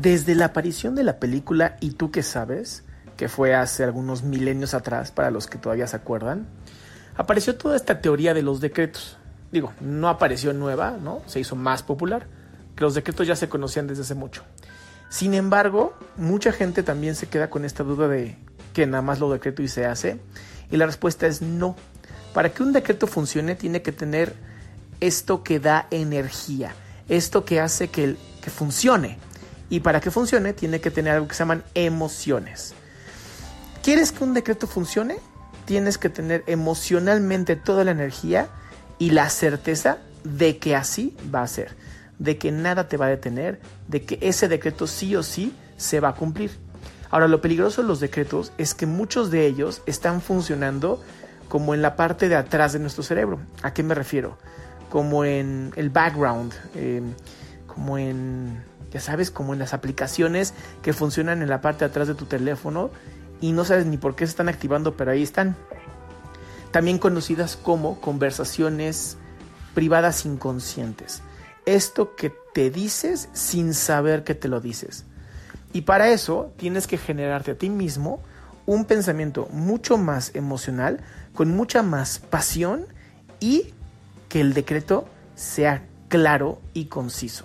Desde la aparición de la película ¿Y tú qué sabes?, que fue hace algunos milenios atrás, para los que todavía se acuerdan, apareció toda esta teoría de los decretos. Digo, no apareció nueva, ¿no? Se hizo más popular, que los decretos ya se conocían desde hace mucho. Sin embargo, mucha gente también se queda con esta duda de que nada más lo decreto y se hace. Y la respuesta es no. Para que un decreto funcione tiene que tener esto que da energía, esto que hace que funcione. Y para que funcione tiene que tener algo que se llaman emociones. ¿Quieres que un decreto funcione? Tienes que tener emocionalmente toda la energía y la certeza de que así va a ser, de que nada te va a detener, de que ese decreto sí o sí se va a cumplir. Ahora, lo peligroso de los decretos es que muchos de ellos están funcionando como en la parte de atrás de nuestro cerebro. ¿A qué me refiero? Como en el background, como en, ya sabes, como en las aplicaciones que funcionan en la parte de atrás de tu teléfono y no sabes ni por qué se están activando, pero ahí están. También conocidas como conversaciones privadas inconscientes. Esto que te dices sin saber que te lo dices. Y para eso tienes que generarte a ti mismo un pensamiento mucho más emocional, con mucha más pasión, y que el decreto sea claro y conciso.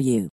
you.